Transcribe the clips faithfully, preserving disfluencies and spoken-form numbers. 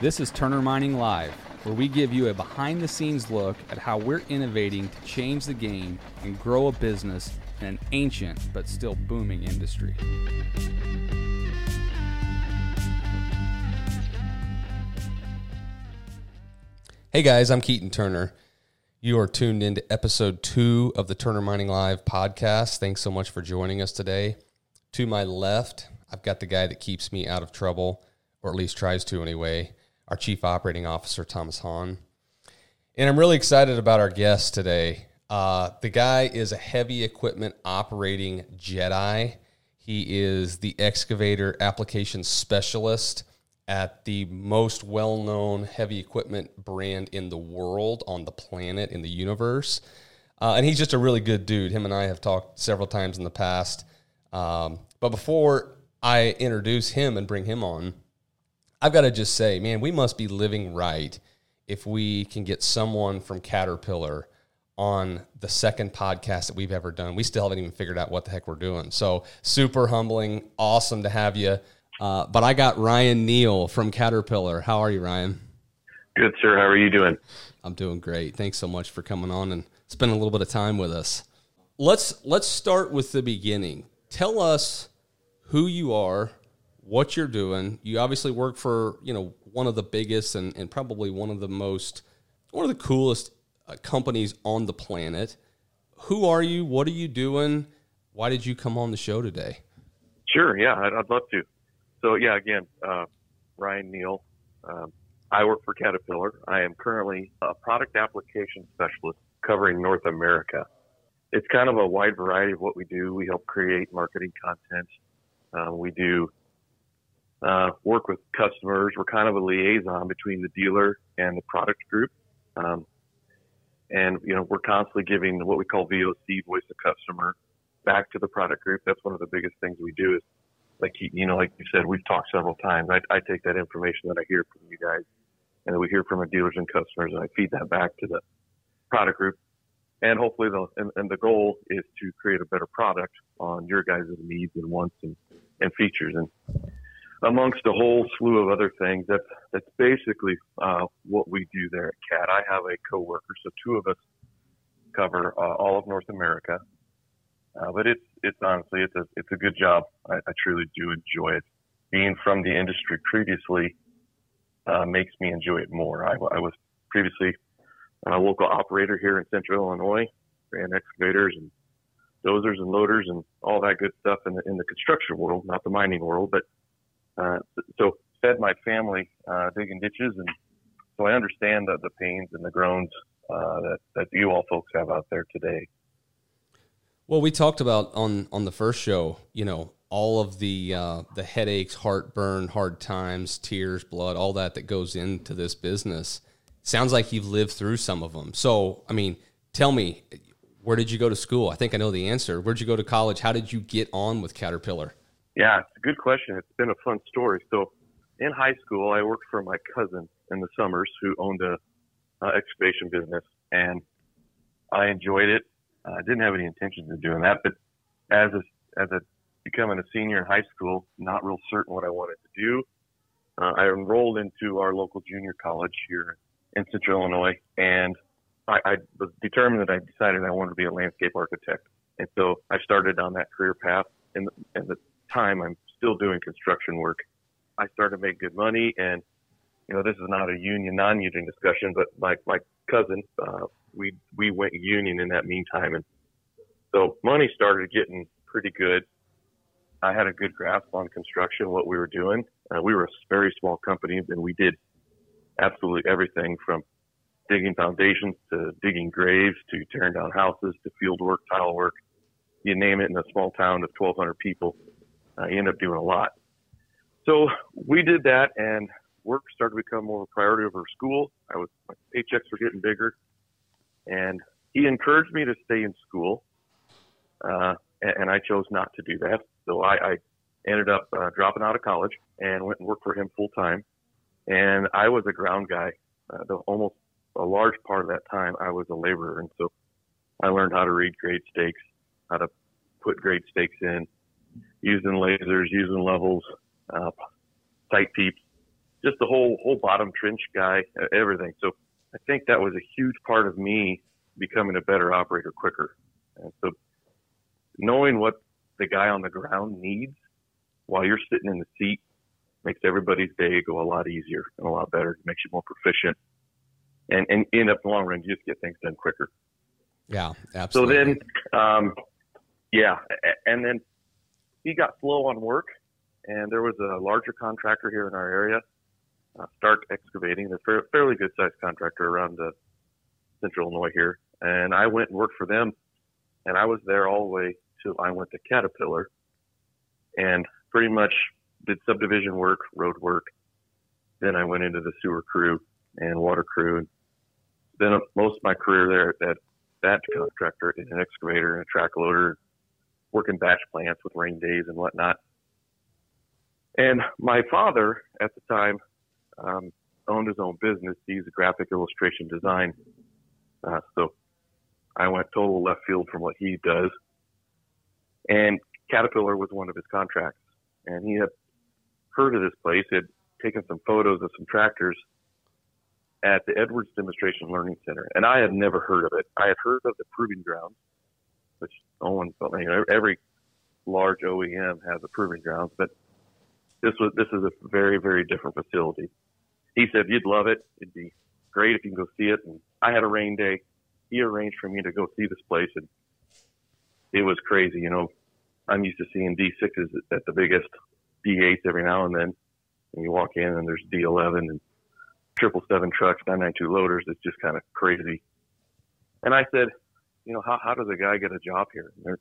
This is Turner Mining Live, where we give you a behind-the-scenes look at how we're innovating to change the game and grow a business in an ancient but still booming industry. Hey guys, I'm Keaton Turner. You are tuned into episode two of the Turner Mining Live podcast. Thanks so much for joining us today. To my left, I've got the guy that keeps me out of trouble, or at least tries to anyway, our Chief Operating Officer, Thomas Hahn. And I'm really excited about our guest today. Uh, the guy is a heavy equipment operating Jedi. He is the excavator application specialist at the most well-known heavy equipment brand in the world, on the planet, in the universe. Uh, and he's just a really good dude. Him and I have talked several times in the past. Um, but before I introduce him and bring him on, I've got to just say, man, we must be living right if we can get someone from Caterpillar on the second podcast that we've ever done. We still haven't even figured out what the heck we're doing. So super humbling, awesome to have you. Uh, but I got Ryan Neal from Caterpillar. How are you, Ryan? Good, sir. How are you doing? I'm doing great. Thanks so much for coming on and spending a little bit of time with us. Let's let's start with the beginning. Tell us who you are, what you're doing. You obviously work for, you know, one of the biggest and, and probably one of the most, one of the coolest uh, companies on the planet. Who are you? What are you doing? Why did you come on the show today? Sure. Yeah, I'd, I'd love to. So yeah, again, uh, Ryan Neal. Um, I work for Caterpillar. I am currently a product application specialist covering North America. It's kind of a wide variety of what we do. We help create marketing content. Uh, we do, Uh, work with customers. We're kind of a liaison between the dealer and the product group. Um, and, you know, we're constantly giving what we call V O C, voice of customer, back to the product group. That's one of the biggest things we do is, like, you know, like you said, we've talked several times. I, I take that information that I hear from you guys and that we hear from our dealers and customers, and I feed that back to the product group. And hopefully the, and, and the goal is to create a better product on your guys' needs and wants and, and features. And, amongst a whole slew of other things, that's that's basically uh, what we do there at C A T. I have a coworker, so two of us cover uh, all of North America. Uh, but it's it's honestly it's a it's a good job. I, I truly do enjoy it. Being from the industry previously uh, makes me enjoy it more. I, I was previously a local operator here in Central Illinois, ran excavators and dozers and loaders and all that good stuff in the in the construction world, not the mining world, but Uh, so fed my family, uh, digging ditches. And so I understand the, the pains and the groans, uh, that, that you all folks have out there today. Well, we talked about on, on the first show, you know, all of the, uh, the headaches, heartburn, hard times, tears, blood, all that, that goes into this business. Sounds like you've lived through some of them. So, I mean, tell me, where did you go to school? I think I know the answer. Where'd you go to college? How did you get on with Caterpillar? Yeah, it's a good question. It's been a fun story. So in high school, I worked for my cousin in the summers who owned a uh, excavation business, and I enjoyed it. I uh, didn't have any intentions of doing that, but as a, as a becoming a senior in high school, not real certain what I wanted to do, uh, I enrolled into our local junior college here in Central Illinois, and I, I was determined that I decided I wanted to be a landscape architect. And so I started down that career path in the, in the time I'm still doing construction work. I started to make good money, and you know, this is not a union non-union discussion, but my my cousin, uh, we we went union in that meantime, and so money started getting pretty good. I had a good grasp on construction, what we were doing. Uh, we were a very small company, and we did absolutely everything from digging foundations to digging graves to tearing down houses to field work, tile work, you name it. In a small town of twelve hundred people, I ended up doing a lot. So we did that, and work started to become more of a priority over school. I was, my paychecks were getting bigger, and he encouraged me to stay in school, uh, and, and I chose not to do that. So I, I ended up uh, dropping out of college and went and worked for him full time. And I was a ground guy. Uh, the, almost a large part of that time, I was a laborer, and so I learned how to read grade stakes, how to put grade stakes in, using lasers, using levels, uh, sight peeps, just the whole whole bottom trench guy, everything. So I think that was a huge part of me becoming a better operator quicker. And so knowing what the guy on the ground needs while you're sitting in the seat makes everybody's day go a lot easier and a lot better. It makes you more proficient. And, and end up in the long run, you just get things done quicker. Yeah, absolutely. So then, um, yeah, and then he got slow on work, and there was a larger contractor here in our area, uh, Stark Excavating, a fairly good-sized contractor around uh, central Illinois here. And I went and worked for them, and I was there all the way till I went to Caterpillar, and pretty much did subdivision work, road work. Then I went into the sewer crew and water crew, and then most of my career there at that contractor in an excavator and a track loader, working batch plants with rain days and whatnot. And my father at the time um, owned his own business. He's a graphic illustration design. Uh, so I went total left field from what he does. And Caterpillar was one of his contracts. And he had heard of this place. He had taken some photos of some tractors at the Edwards Demonstration Learning Center. And I had never heard of it. I had heard of the Proving Ground, which Owen, you know, every large O E M has a Proving Ground, but this was, this is a very, very different facility. He said, you'd love it. It'd be great if you can go see it. And I had a rain day. He arranged for me to go see this place, and it was crazy. You know, I'm used to seeing D sixes at the biggest, D eights every now and then. And you walk in and there's D eleven and triple seven trucks, nine ninety-two loaders. It's just kind of crazy. And I said, you know, how, how does a guy get a job here? And they're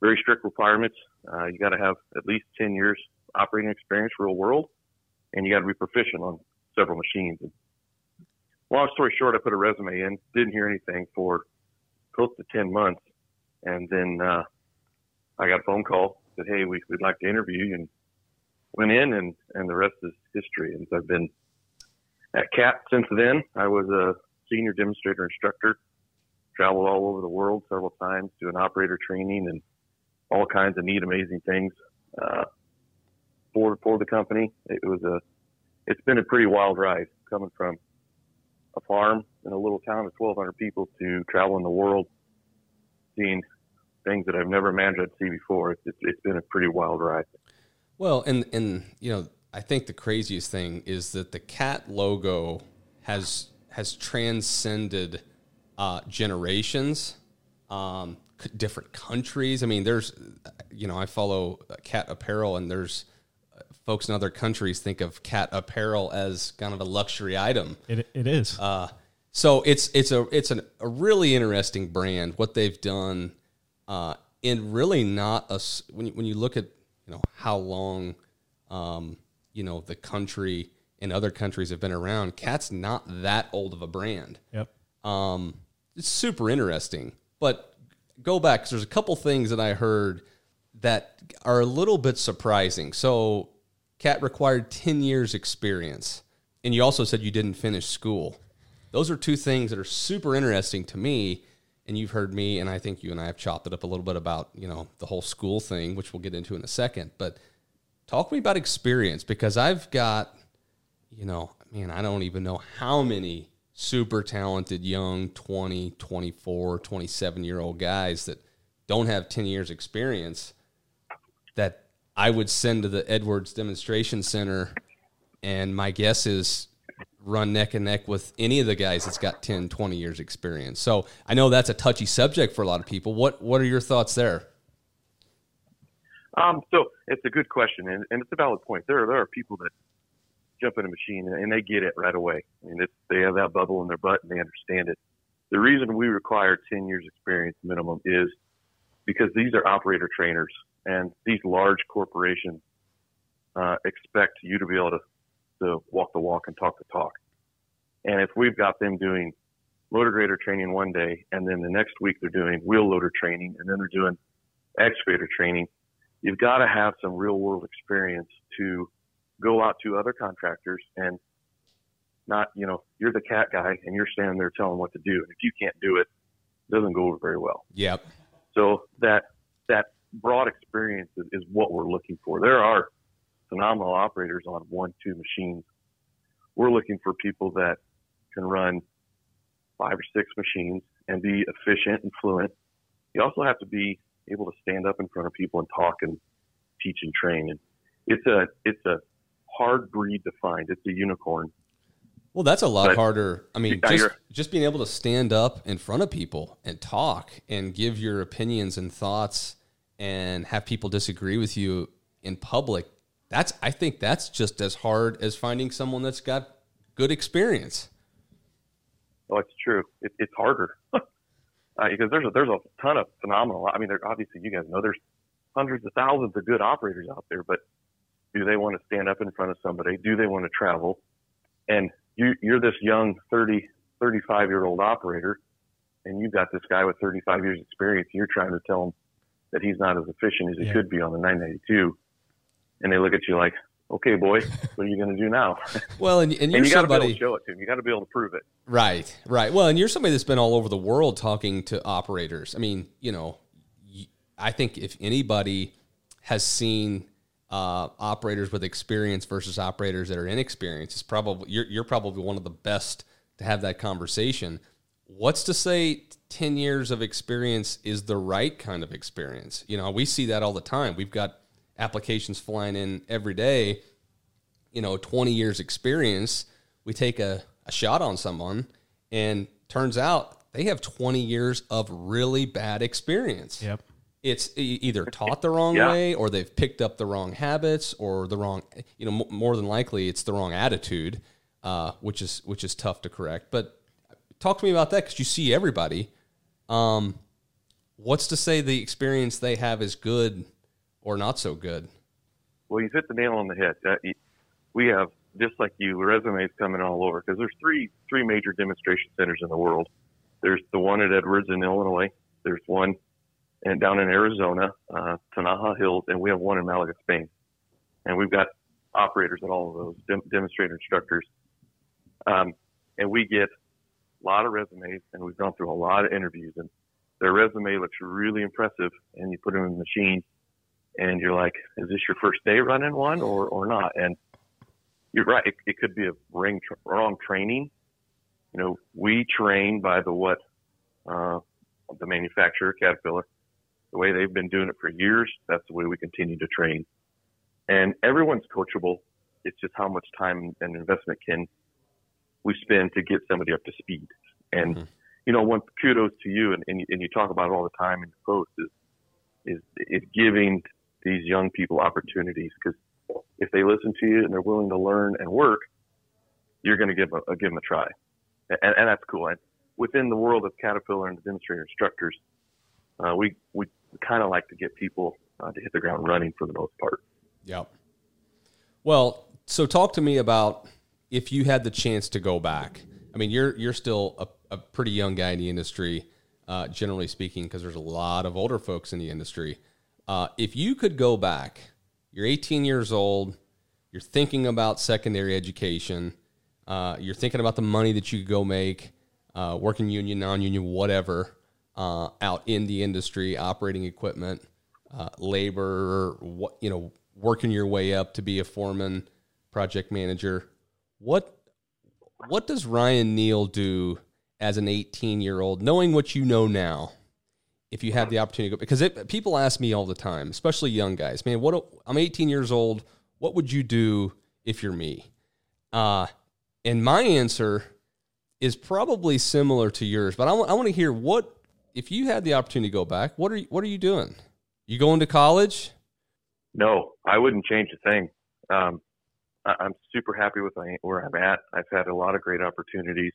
very strict requirements. Uh, you got to have at least ten years operating experience, real world, and you got to be proficient on several machines. And long story short, I put a resume in, didn't hear anything for close to ten months. And then, uh, I got a phone call, said, hey, we, we'd like to interview you, and went in, and, and the rest is history. And so I've been at C A T since then. I was a senior demonstrator instructor, traveled all over the world several times doing operator training and all kinds of neat, amazing things, uh, for, for the company. It was a, it's been a pretty wild ride coming from a farm in a little town of twelve hundred people to traveling the world, seeing things that I've never imagined I'd see before. It's, it's, it's been a pretty wild ride. Well, and, and, you know, I think the craziest thing is that the C A T logo has, has transcended uh, generations, um, c- different countries. I mean, there's, you know, I follow C A T apparel, and there's folks in other countries think of C A T apparel as kind of a luxury item. It, it is. Uh, so it's, it's a, it's an, a really interesting brand, what they've done. Uh, and really not a, when you, when you look at, you know, how long, um, you know, the country and other countries have been around, C A T's not that old of a brand. Yep. Um, it's super interesting, but go back, because there's a couple things that I heard that are a little bit surprising. So C A T required ten years experience, and you also said you didn't finish school. Those are two things that are super interesting to me. And you've heard me, and I think you and I have chopped it up a little bit about, you know, the whole school thing, which we'll get into in a second. But talk to me about experience, because I've got, you know, man, I don't even know how many super talented young twenty, twenty-four, twenty-seven-year-old guys that don't have ten years experience that I would send to the Edwards Demonstration Center, and my guess is run neck and neck with any of the guys that's got ten, twenty years experience. So I know that's a touchy subject for a lot of people. What, what are your thoughts there? Um, so it's a good question, and, and it's a valid point. There are, there are people that jump in a machine and they get it right away. I mean, it's, they have that bubble in their butt and they understand it. The reason we require ten years experience minimum is because these are operator trainers, and these large corporations uh, expect you to be able to to walk the walk and talk the talk. And if we've got them doing loader grader training one day, and then the next week they're doing wheel loader training, and then they're doing excavator training, you've got to have some real world experience to go out to other contractors and not, you know, you're the C A T guy and you're standing there telling what to do. And if you can't do it, it doesn't go over very well. Yep. So that, that broad experience is, is what we're looking for. There are phenomenal operators on one, two machines we're looking for people that can run five or six machines and be efficient and fluent. You also have to be able to stand up in front of people and talk and teach and train. And it's a, it's a hard breed to find. It's a unicorn. Well, that's a lot but, harder. I mean, just, just being able to stand up in front of people and talk and give your opinions and thoughts and have people disagree with you in public. That's, I think that's just as hard as finding someone that's got good experience. Oh, it's true. It, it's harder uh, because there's a, there's a ton of phenomenal. I mean, there, obviously you guys know there's hundreds of thousands of good operators out there, but do they want to stand up in front of somebody? Do they want to travel? And you, you're this young thirty, thirty-five year old operator, and you've got this guy with thirty-five years experience. You're trying to tell him that he's not as efficient as he yeah. could be on the nine ninety-two. And they look at you like, okay, boy, what are you going to do now? Well, and, and you're and you somebody, got to be able to show it to him. You got to be able to prove it. Right, right. Well, and you're somebody that's been all over the world talking to operators. I mean, you know, I think if anybody has seen uh, operators with experience versus operators that are inexperienced, it's probably you're, you're probably one of the best to have that conversation. What's to say ten years of experience is the right kind of experience? You know, we see that all the time. We've got applications flying in every day, you know, twenty years experience. We take a, a shot on someone and turns out they have twenty years of really bad experience. Yep. It's either taught the wrong yeah. way, or they've picked up the wrong habits, or the wrong, you know, m- more than likely it's the wrong attitude, uh, which is, which is tough to correct. But talk to me about that, 'cause you see everybody. Um, what's to say the experience they have is good or not so good? Well, you hit the nail on the head. Uh, we have, just like you, resumes coming all over, because there's three three major demonstration centers in the world. There's the one at Edwards in Illinois. There's one and down in Arizona, uh, Tanaja Hills, and we have one in Malaga, Spain. And we've got operators at all of those, dem- demonstrator instructors. Um, and we get a lot of resumes, and we've gone through a lot of interviews, and their resume looks really impressive, and you put them in the machine, and you're like, is this your first day running one or, or not? And you're right. It, it could be a ring tra- wrong training. You know, we train by the what uh, the manufacturer, Caterpillar, the way they've been doing it for years. That's the way we continue to train. And everyone's coachable. It's just how much time and investment can we spend to get somebody up to speed. And, mm-hmm. you know, one kudos to you, and, and, and you talk about it all the time in the post, is, is, is giving – these young people opportunities, because if they listen to you and they're willing to learn and work, you're going to give a, give them a try. And, and that's cool. And within the world of Caterpillar and the demonstrator instructors, uh, we, we kind of like to get people uh, to hit the ground running for the most part. Yeah. Well, so talk to me about if you had the chance to go back. I mean, you're, you're still a, a pretty young guy in the industry, uh, generally speaking, because there's a lot of older folks in the industry. Uh, if you could go back, you're eighteen years old, you're thinking about secondary education, uh, you're thinking about the money that you could go make, uh, working union, non-union, whatever, uh, out in the industry, operating equipment, uh, labor, what, you know, working your way up to be a foreman, project manager. What, what does Ryan Neal do as an eighteen-year-old, knowing what you know now? If you have the opportunity to go, because it, people ask me all the time, especially young guys, man, what, I'm eighteen years old. What would you do if you're me? Uh, and my answer is probably similar to yours, but I, w- I want to hear what, if you had the opportunity to go back, what are you, what are you doing? You going to college? No, I wouldn't change a thing. Um, I, I'm super happy with my, where I'm at. I've had a lot of great opportunities.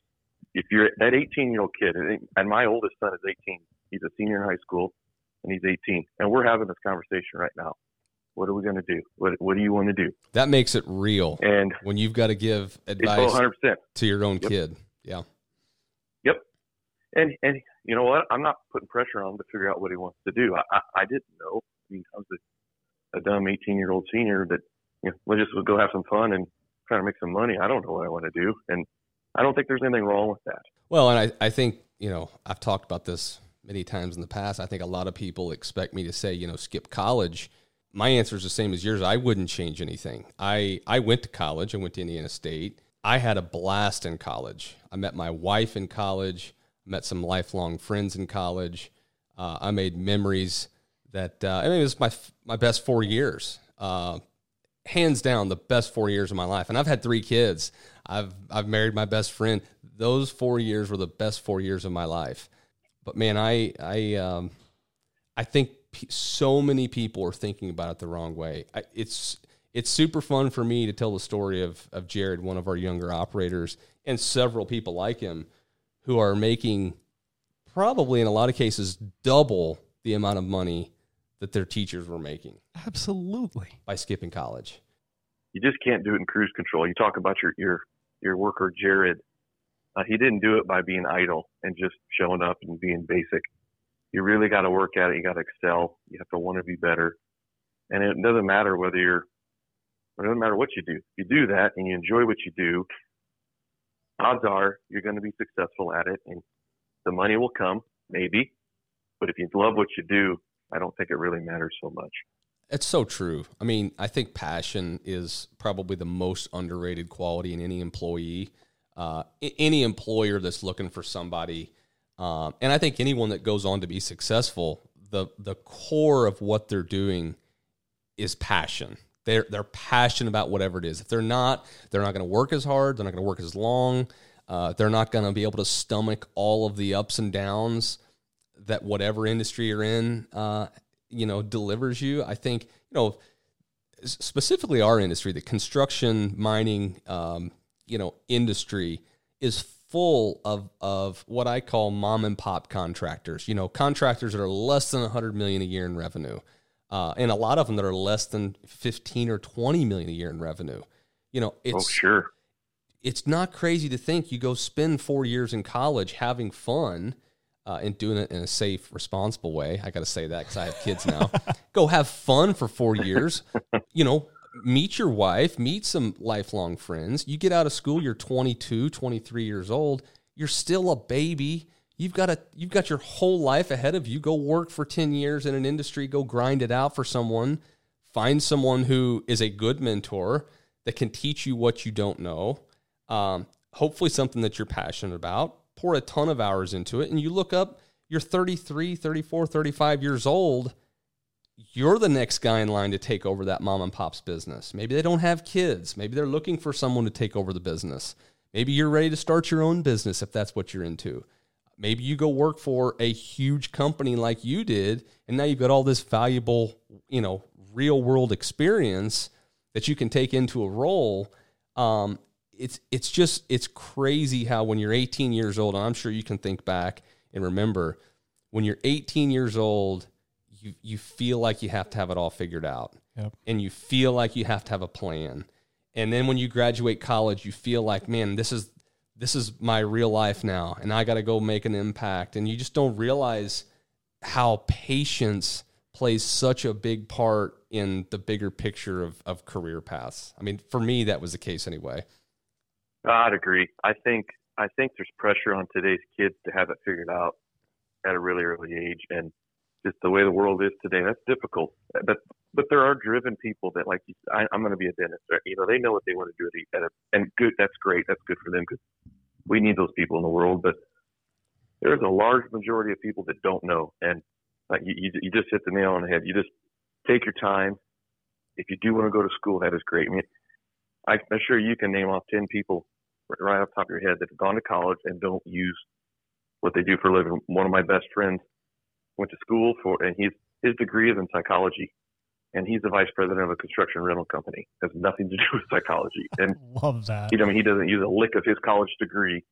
If you're that eighteen year old kid, and my oldest son is eighteen. He's a senior in high school, and he's eighteen. And we're having this conversation right now. What are we going to do? What What do you want to do? That makes it real. And when you've got to give advice one hundred percent to your own yep. kid. Yeah. Yep. And and you know what? I'm not putting pressure on him to figure out what he wants to do. I I, I didn't know. I mean, I was a, a dumb eighteen-year-old senior that, you know, we'll just we'll go have some fun and try to make some money. I don't know what I want to do. And I don't think there's anything wrong with that. Well, and I, I think, you know, I've talked about this many times in the past. I think a lot of people expect me to say, you know, skip college. My answer is the same as yours. I wouldn't change anything. I, I went to college. I went to Indiana State. I had a blast in college. I met my wife in college, met some lifelong friends in college. Uh, I made memories that, uh, I mean, it was my my best four years. Uh, hands down, the best four years of my life. And I've had three kids. I've I've married my best friend. Those four years were the best four years of my life. But, man, I, I, um, I think p- so many people are thinking about it the wrong way. I, it's... It's super fun for me to tell the story of of Jared, one of our younger operators, and several people like him who are making probably in a lot of cases double the amount of money that their teachers were making. Absolutely. By skipping college. You just can't do it in cruise control. You talk about your your, your worker, Jared. Uh, he didn't do it by being idle and just showing up and being basic. You really got to work at it. You got to excel. You have to want to be better. And it doesn't matter whether you're It doesn't matter what you do. If you do that and you enjoy what you do, odds are you're going to be successful at it, and the money will come, maybe. But if you love what you do, I don't think it really matters so much. It's so true. I mean, I think passion is probably the most underrated quality in any employee, uh, any employer that's looking for somebody. Um, and I think anyone that goes on to be successful, the the core of what they're doing is passion. They're, they're passionate about whatever it is. If they're not, they're not going to work as hard. They're not going to work as long. Uh, they're not going to be able to stomach all of the ups and downs that whatever industry you're in, uh, you know, delivers you. I think, you know, specifically our industry, the construction, mining, um, you know, industry is full of, of what I call mom and pop contractors, you know, contractors that are less than one hundred million dollars a year in revenue. Uh, and a lot of them that are less than fifteen or twenty million a year in revenue. You know, it's, oh, sure. It's not crazy to think you go spend four years in college having fun uh, and doing it in a safe, responsible way. I got to say that because I have kids now. Go have fun for four years, you know, meet your wife, meet some lifelong friends. You get out of school, you're twenty-two, twenty-three years old. You're still a baby. You've got a you've got your whole life ahead of you. Go work for ten years in an industry. Go grind it out for someone. Find someone who is a good mentor that can teach you what you don't know. Um, hopefully something that you're passionate about. Pour a ton of hours into it. And you look up, you're thirty-three, thirty-four, thirty-five years old. You're the next guy in line to take over that mom and pop's business. Maybe they don't have kids. Maybe they're looking for someone to take over the business. Maybe you're ready to start your own business if that's what you're into. Maybe you go work for a huge company like you did, and now you've got all this valuable, you know, real-world experience that you can take into a role. Um, it's it's just, it's crazy how when you're eighteen years old, and I'm sure you can think back and remember, when you're eighteen years old, you you feel like you have to have it all figured out. Yep. And you feel like you have to have a plan. And then when you graduate college, you feel like, man, this is, This is my real life now, and I got to go make an impact. And you just don't realize how patience plays such a big part in the bigger picture of, of career paths. I mean, for me, that was the case anyway. I'd agree. I think I think there's pressure on today's kids to have it figured out at a really early age, and just the way the world is today, that's difficult. But but there are driven people that, like, I, I'm going to be a dentist. You know, they know what they want to do at a, and good. That's great. That's good for them because we need those people in the world. But there's a large majority of people that don't know, and like you, you, you just hit the nail on the head. You just take your time. If you do want to go to school, that is great. I mean, I, I'm sure you can name off ten people right off the top of your head that have gone to college and don't use what they do for a living. One of my best friends went to school for, and his his degree is in psychology, and he's the vice president of a construction rental company. It has nothing to do with psychology. And I love that. You know, I mean, he doesn't use a lick of his college degree,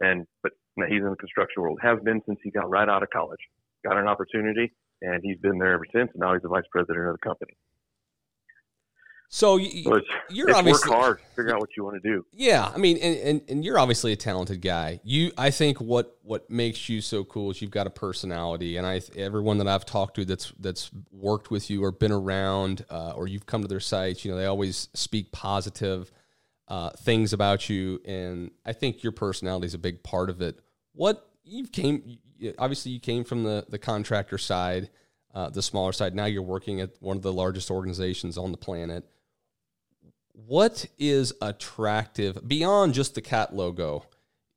and but no, he's in the construction world. Has been since he got right out of college. Got an opportunity, and he's been there ever since. And now he's the vice president of the company. So, you, so it's, you're it's obviously work hard. Figure out what you want to do. Yeah, I mean, and, and and you're obviously a talented guy. You, I think what what makes you so cool is you've got a personality. And I, everyone that I've talked to that's that's worked with you or been around uh, or you've come to their sites, you know, they always speak positive uh, things about you. And I think your personality is a big part of it. What you came, obviously, you came from the the contractor side, uh, the smaller side. Now you're working at one of the largest organizations on the planet. what is attractive beyond just the CAT logo,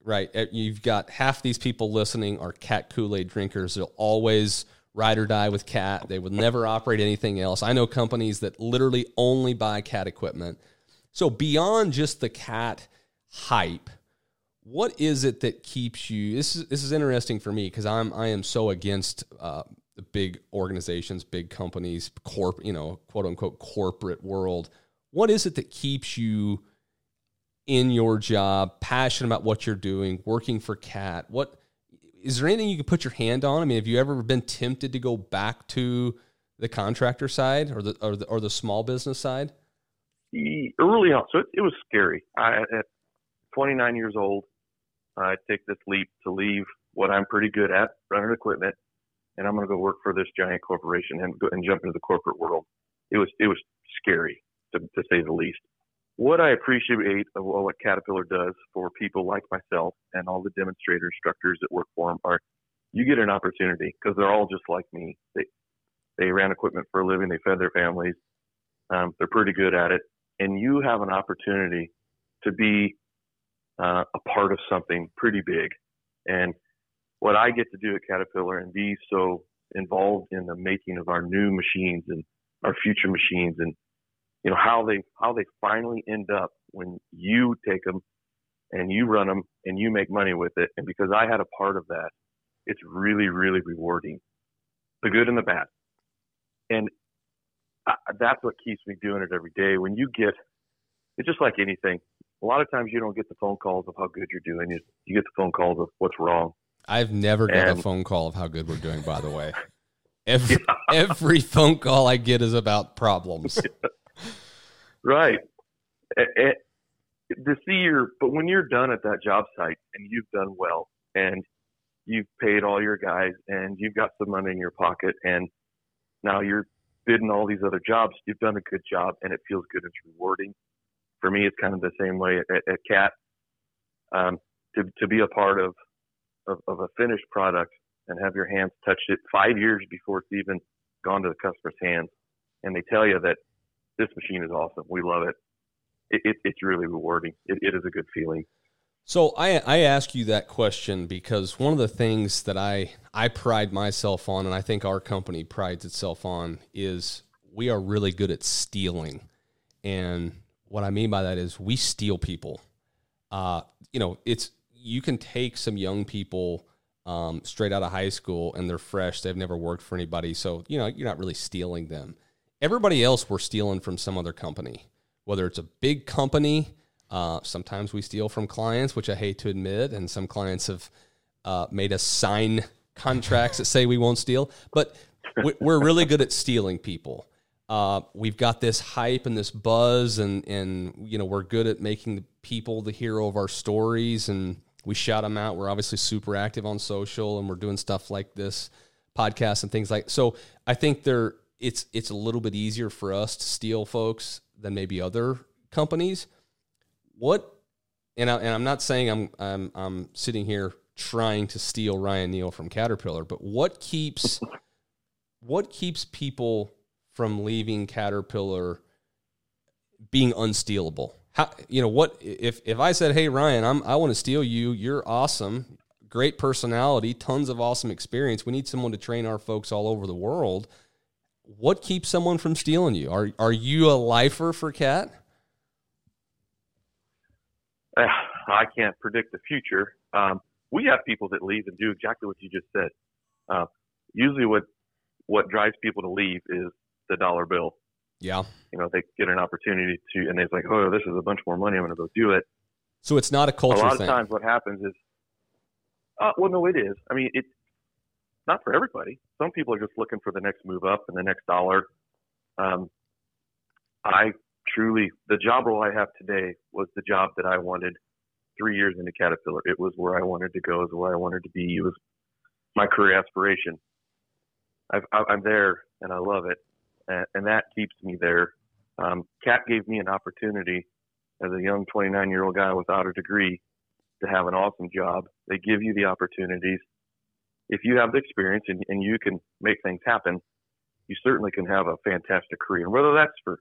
right? You've got half these people listening are CAT Kool-Aid drinkers. They'll always ride or die with CAT. They would never operate anything else. I know companies that literally only buy CAT equipment. So beyond just the CAT hype, what is it that keeps you? This is this is interesting for me because I'm I am so against uh, the big organizations, big companies, corp, you know, quote unquote corporate world. What is it that keeps you in your job, passionate about what you're doing, working for CAT? What is there anything you can put your hand on? I mean, have you ever been tempted to go back to the contractor side or the or the, or the small business side? Early on, so it, it was scary. I, at twenty-nine years old, I take this leap to leave what I'm pretty good at, running equipment, and I'm going to go work for this giant corporation and, go, and jump into the corporate world. It was it was scary, to, to say the least. What I appreciate of what Caterpillar does for people like myself and all the demonstrator instructors that work for them are you get an opportunity because they're all just like me. They they ran equipment for a living. They fed their families. Um, they're pretty good at it. And you have an opportunity to be uh, a part of something pretty big. And what I get to do at Caterpillar and be so involved in the making of our new machines and our future machines and, you know, how they how they finally end up when you take them and you run them and you make money with it. And because I had a part of that, it's really, really rewarding, the good and the bad. And I, that's what keeps me doing it every day. When you get, it's just like anything. A lot of times you don't get the phone calls of how good you're doing. You, you get the phone calls of what's wrong. I've never got and, a phone call of how good we're doing, by the way. Every, yeah. every phone call I get is about problems. Right. It, it, to see your, but when you're done at that job site and you've done well and you've paid all your guys and you've got some money in your pocket and now you're bid in all these other jobs, you've done a good job and it feels good. It's rewarding. For me, it's kind of the same way at, at CAT. Um, to, to be a part of, of, of a finished product and have your hands touch it five years before it's even gone to the customer's hands. And they tell you that this machine is awesome. We love it. It, it it's really rewarding. It, it is a good feeling. So I, I ask you that question because one of the things that I, I pride myself on, and I think our company prides itself on, is we are really good at stealing. And what I mean by that is we steal people. Uh, you know, it's you can take some young people um, straight out of high school and they're fresh. They've never worked for anybody. So, you know, you're not really stealing them. Everybody else we're stealing from some other company, whether it's a big company. Uh, sometimes we steal from clients, which I hate to admit, and some clients have uh, made us sign contracts that say we won't steal. But we're really good at stealing people. Uh, we've got this hype and this buzz, and and you know we're good at making the people the hero of our stories, and we shout them out. We're obviously super active on social, and we're doing stuff like this podcast and things like. So I think there it's it's a little bit easier for us to steal folks than maybe other companies. What, and, I, and I'm not saying I'm, I'm I'm sitting here trying to steal Ryan Neal from Caterpillar, but what keeps what keeps people from leaving Caterpillar being unstealable? How, you know, what if if I said, hey Ryan, I'm I want to steal you. You're awesome, great personality, tons of awesome experience. We need someone to train our folks all over the world. What keeps someone from stealing you? Are are you a lifer for CAT? I can't predict the future. Um, we have people that leave and do exactly what you just said. Uh, usually what, what drives people to leave is the dollar bill. Yeah. You know, they get an opportunity to, and they're like, oh, this is a bunch more money. I'm going to go do it. So it's not a culture thing. A lot thing. of times what happens is, uh, well, no, it is. I mean, it's not for everybody. Some people are just looking for the next move up and the next dollar. Um, I, Truly, the job role I have today was the job that I wanted three years into Caterpillar. It was where I wanted to go. It was where I wanted to be. It was my career aspiration. I've, I'm there, and I love it, and, and that keeps me there. Um, CAT gave me an opportunity as a young twenty-nine-year-old guy without a degree to have an awesome job. They give you the opportunities. If you have the experience and, and you can make things happen, you certainly can have a fantastic career, whether that's for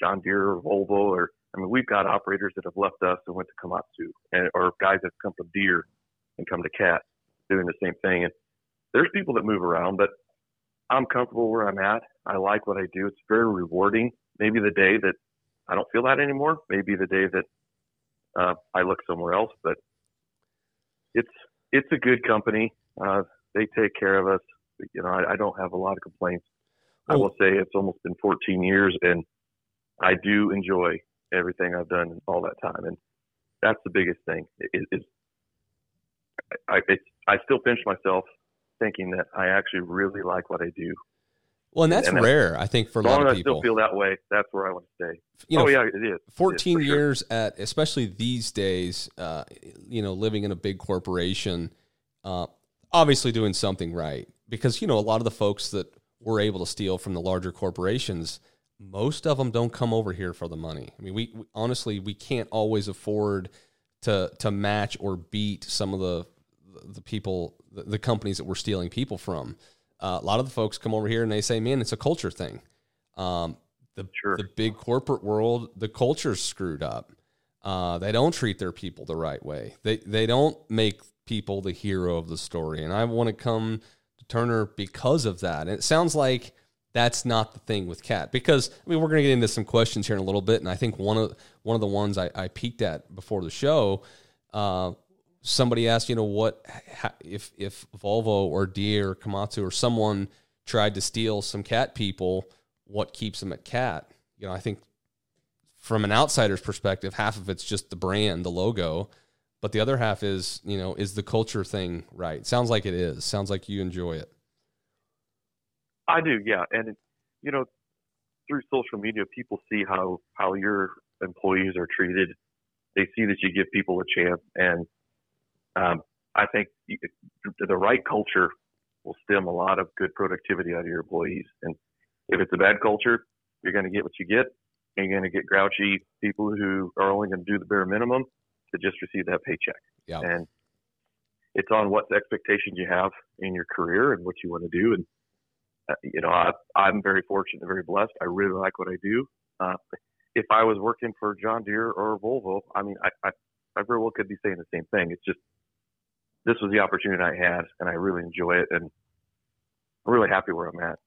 John Deere or Volvo, or I mean, we've got operators that have left us and went to Komatsu, and or guys that have come from Deere and come to C A T doing the same thing. And there's people that move around, but I'm comfortable where I'm at. I like what I do. It's very rewarding. Maybe the day that I don't feel that anymore, maybe the day that uh, I look somewhere else, but it's it's a good company. Uh, they take care of us. You know, I, I don't have a lot of complaints. Oh. I will say it's almost been fourteen years, and I do enjoy everything I've done all that time, and that's the biggest thing. It, it, I, it, I still pinch myself thinking that I actually really like what I do. Well, and that's and rare, that's, I think, for a lot of people. As long as I still feel that way, that's where I want to stay. You know, oh, yeah, it is. fourteen it is, years sure. at, especially these days, uh, you know, living in a big corporation, uh, obviously doing something right. Because, you know, a lot of the folks that were able to steal from the larger corporations, most of them don't come over here for the money. I mean, we, we honestly, we can't always afford to to match or beat some of the the people, the, the companies that we're stealing people from. Uh, a lot of the folks come over here and they say, man, it's a culture thing. Um, the, sure. the big corporate world, the culture's screwed up. Uh, they don't treat their people the right way. They, they don't make people the hero of the story. And I want to come to Turner because of that. And it sounds like that's not the thing with C A T, because I mean, we're going to get into some questions here in a little bit. And I think one of, one of the ones I, I peeked at before the show, uh, somebody asked, you know, what if if Volvo or Deere or Komatsu or someone tried to steal some C A T people, what keeps them at C A T? You know, I think from an outsider's perspective, half of it's just the brand, the logo, but the other half is, you know, is the culture thing right? Sounds like it is. Sounds like you enjoy it. I do, yeah. And, it, you know, through social media, people see how, how your employees are treated. They see that you give people a chance, and Um, I think the right culture will stem a lot of good productivity out of your employees. And if it's a bad culture, you're going to get what you get. And you're going to get grouchy people who are only going to do the bare minimum to just receive that paycheck. Yeah. And it's on what expectations you have in your career and what you want to do. And, uh, you know, I, I'm very fortunate and very blessed. I really like what I do. Uh, if I was working for John Deere or Volvo, I mean, I, I, I very well could be saying the same thing. It's just, this was the opportunity I had, and I really enjoy it, and I'm really happy where I'm at.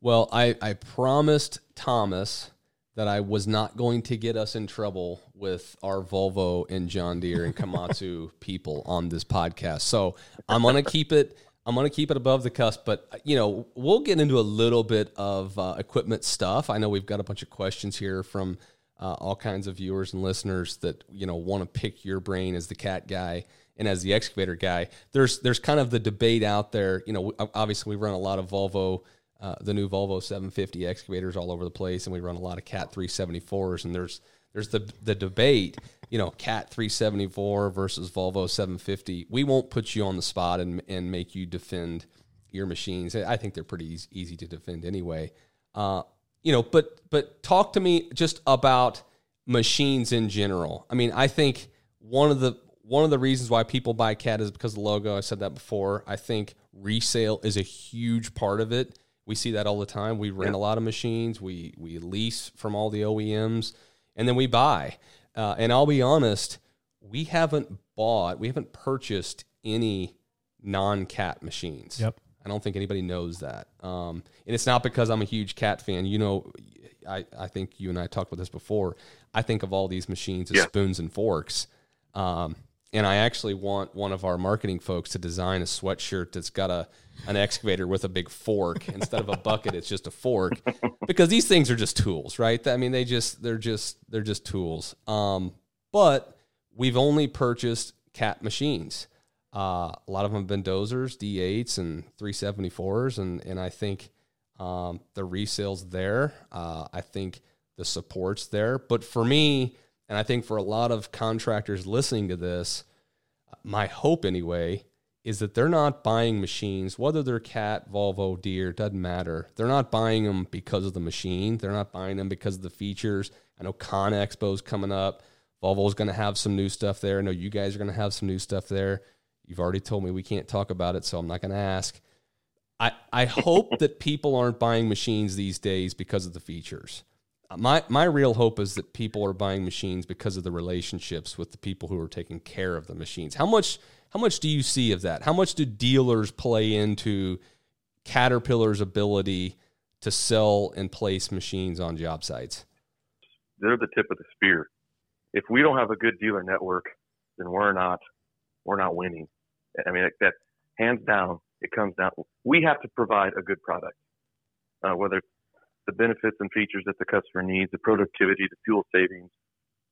Well, I, I promised Thomas that I was not going to get us in trouble with our Volvo and John Deere and Komatsu people on this podcast. So I'm going to keep it, I'm going to keep it above the cusp, but you know, we'll get into a little bit of uh, equipment stuff. I know we've got a bunch of questions here from uh, all kinds of viewers and listeners that, you know, want to pick your brain as the C A T guy and as the excavator guy. There's there's kind of the debate out there. You know, obviously we run a lot of Volvo, uh, the new Volvo seven fifty excavators all over the place, and we run a lot of C A T three seventy-fours, and there's there's the the debate, you know, C A T three seventy-four versus Volvo seven fifty. We won't put you on the spot and and make you defend your machines. I think they're pretty easy, easy to defend anyway. Uh, you know, but but talk to me just about machines in general. I mean, I think one of the One of the reasons why people buy C A T is because of the logo. I said that before. I think resale is a huge part of it. We see that all the time. We rent yeah. a lot of machines. We we lease from all the O E Ms, and then we buy. Uh, and I'll be honest, we haven't bought, we haven't purchased any non-C A T machines. Yep. I don't think anybody knows that. Um, and it's not because I'm a huge C A T fan. You know, I, I think you and I talked about this before. I think of all these machines as yeah. spoons and forks. Um, And I actually want one of our marketing folks to design a sweatshirt that's got a an excavator with a big fork instead of a bucket. It's just a fork, because these things are just tools, right? I mean, they just they're just they're just tools. Um, but we've only purchased C A T machines. Uh, a lot of them have been dozers, D eights, and three seventy-fours, and and I think um, the resales there. Uh, I think the support's there. But for me, and I think for a lot of contractors listening to this, my hope anyway, is that they're not buying machines, whether they're C A T, Volvo, Deere, doesn't matter. They're not buying them because of the machine. They're not buying them because of the features. I know ConExpo is coming up. Volvo's going to have some new stuff there. I know you guys are going to have some new stuff there. You've already told me we can't talk about it, so I'm not going to ask. I, I hope that people aren't buying machines these days because of the features. my my real hope is that people are buying machines because of the relationships with the people who are taking care of the machines. How much how much do you see of that? How much do dealers play into Caterpillar's ability to sell and place machines on job sites? They're the tip of the spear. If we don't have a good dealer network, then we're not we're not winning. I mean, that hands down, it comes down. We have to provide a good product, uh, whether it's the benefits and features that the customer needs, the productivity, the fuel savings,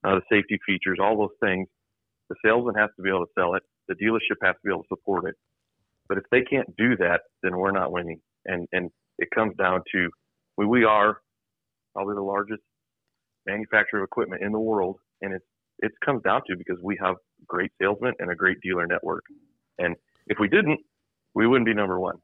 uh, the safety features, all those things. The salesman has to be able to sell it. The dealership has to be able to support it. But if they can't do that, then we're not winning. And and it comes down to we, we are probably the largest manufacturer of equipment in the world, and it's it comes down to because we have great salesmen and a great dealer network. And if we didn't, we wouldn't be number one.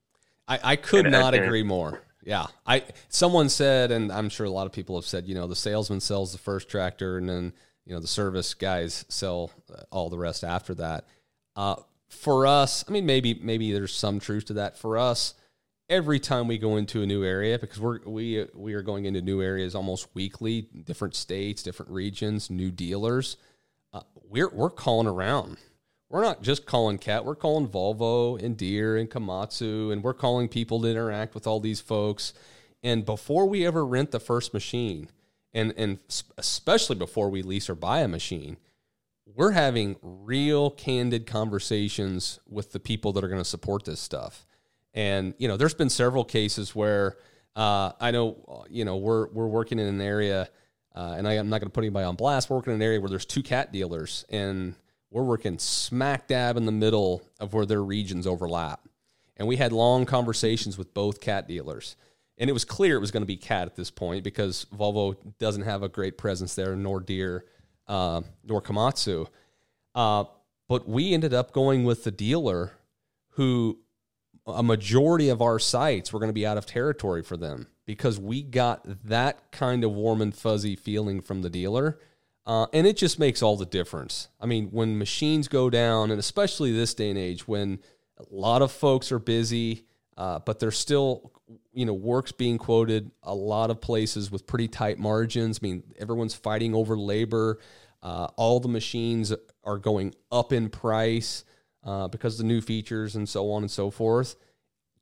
I, I could and, not and, agree more. Yeah. I someone said, and I'm sure a lot of people have said, you know, the salesman sells the first tractor and then, you know, the service guys sell all the rest after that. Uh, for us, I mean, maybe maybe there's some truth to that. For us, every time we go into a new area, because we're, we we are going into new areas almost weekly, different states, different regions, new dealers, uh, we're we're calling around. We're not just calling C A T. We're calling Volvo and Deere and Komatsu, and we're calling people to interact with all these folks. And before we ever rent the first machine, and, and especially before we lease or buy a machine, we're having real candid conversations with the people that are going to support this stuff. And, you know, there's been several cases where uh, I know, you know, we're we're working in an area, uh, and I, I'm not going to put anybody on blast, we're working in an area where there's two C A T dealers, and we're working smack dab in the middle of where their regions overlap. And we had long conversations with both C A T dealers. And it was clear it was going to be C A T at this point because Volvo doesn't have a great presence there, nor Deere, uh, nor Komatsu. Uh, but we ended up going with the dealer who a majority of our sites were going to be out of territory for them because we got that kind of warm and fuzzy feeling from the dealer. Uh, and it just makes all the difference. I mean, when machines go down, and especially this day and age, when a lot of folks are busy, uh, but there's still, you know, work's being quoted a lot of places with pretty tight margins. I mean, everyone's fighting over labor. Uh, all the machines are going up in price uh, because of the new features and so on and so forth.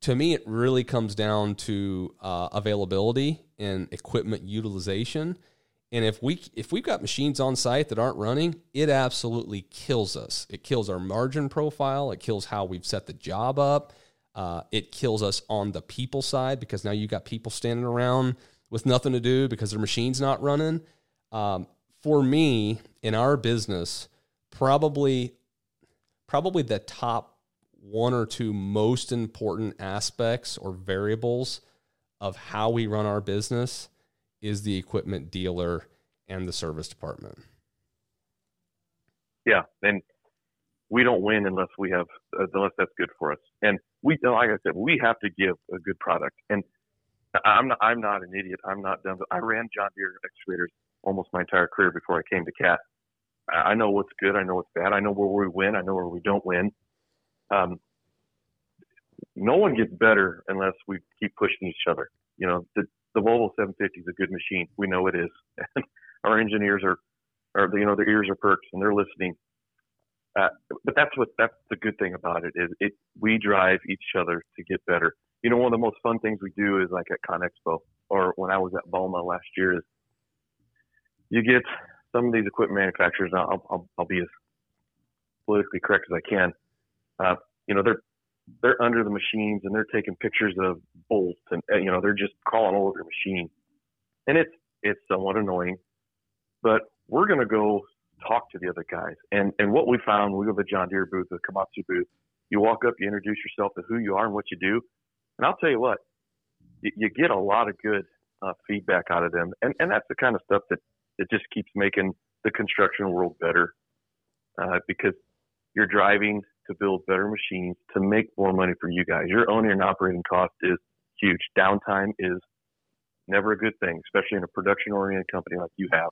To me, it really comes down to uh, availability and equipment utilization. And if we if we've got machines on site that aren't running, it absolutely kills us. It kills our margin profile. It kills how we've set the job up. Uh, it kills us on the people side because now you got people standing around with nothing to do because their machine's not running. Um, for me, in our business, probably probably the top one or two most important aspects or variables of how we run our business is the equipment dealer and the service department. Yeah, and we don't win unless we have uh, unless that's good for us. And we, like I said, we have to give a good product. And I'm not, I'm not an idiot. I'm not dumb. I ran John Deere excavators almost my entire career before I came to C A T. I know what's good. I know what's bad. I know where we win. I know where we don't win. Um, no one gets better unless we keep pushing each other. You know, the, The Volvo seven fifty is a good machine. We know it is. Our engineers are, are, you know, their ears are perked and they're listening. Uh, but that's what, that's the good thing about it is it, we drive each other to get better. You know, one of the most fun things we do is like at ConExpo or when I was at Balma last year is you get some of these equipment manufacturers. And I'll, I'll, I'll be as politically correct as I can. Uh, you know, they're, they're under the machines and they're taking pictures of bolts and, you know, they're just crawling all over the machine. And it's, it's somewhat annoying, but we're going to go talk to the other guys. And, and what we found, when we go to the John Deere booth, the Komatsu booth, you walk up, you introduce yourself to who you are and what you do. And I'll tell you what, you, you get a lot of good uh, feedback out of them. And, and that's the kind of stuff that, that just keeps making the construction world better uh, because you're driving to build better machines, to make more money for you guys. Your owning and operating cost is huge. Downtime is never a good thing, especially in a production-oriented company like you have.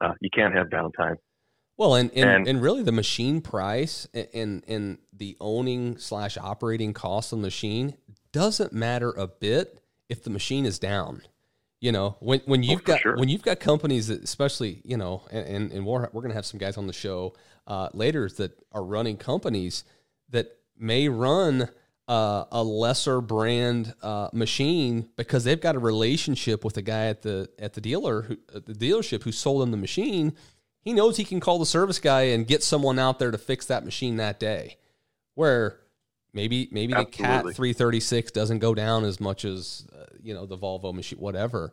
Uh, you can't have downtime. Well, and and, and, and really the machine price and, and, and the owning slash operating cost of the machine doesn't matter a bit if the machine is down. You know, when when you've oh, got sure. when you've got companies that, especially, you know, and, and, and we're we're gonna have some guys on the show uh, later that are running companies that may run uh, a lesser brand uh, machine because they've got a relationship with a guy at the at the dealer who, at the dealership who sold them the machine. He knows he can call the service guy and get someone out there to fix that machine that day. Where maybe maybe Absolutely. the CAT three thirty-six doesn't go down as much as uh, you know, the Volvo machine, whatever.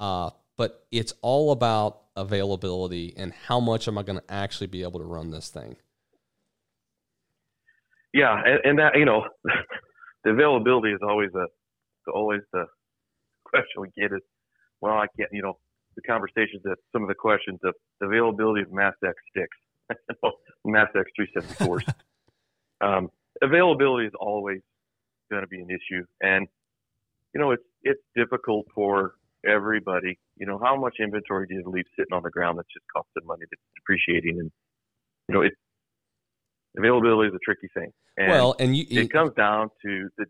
Uh, but it's all about availability and how much am I going to actually be able to run this thing? Yeah, and, and that, you know, the availability is always a always the question we get is, well, I can't, you know. The conversations that some of the questions of the availability of MassX sticks, MassX three seventy-fours. um, availability is always going to be an issue. And, you know, it's, it's difficult for everybody. You know, how much inventory do you leave sitting on the ground that's just costing money, that's depreciating? And, you know, it, availability is a tricky thing. And well, and you, you, it comes down to the,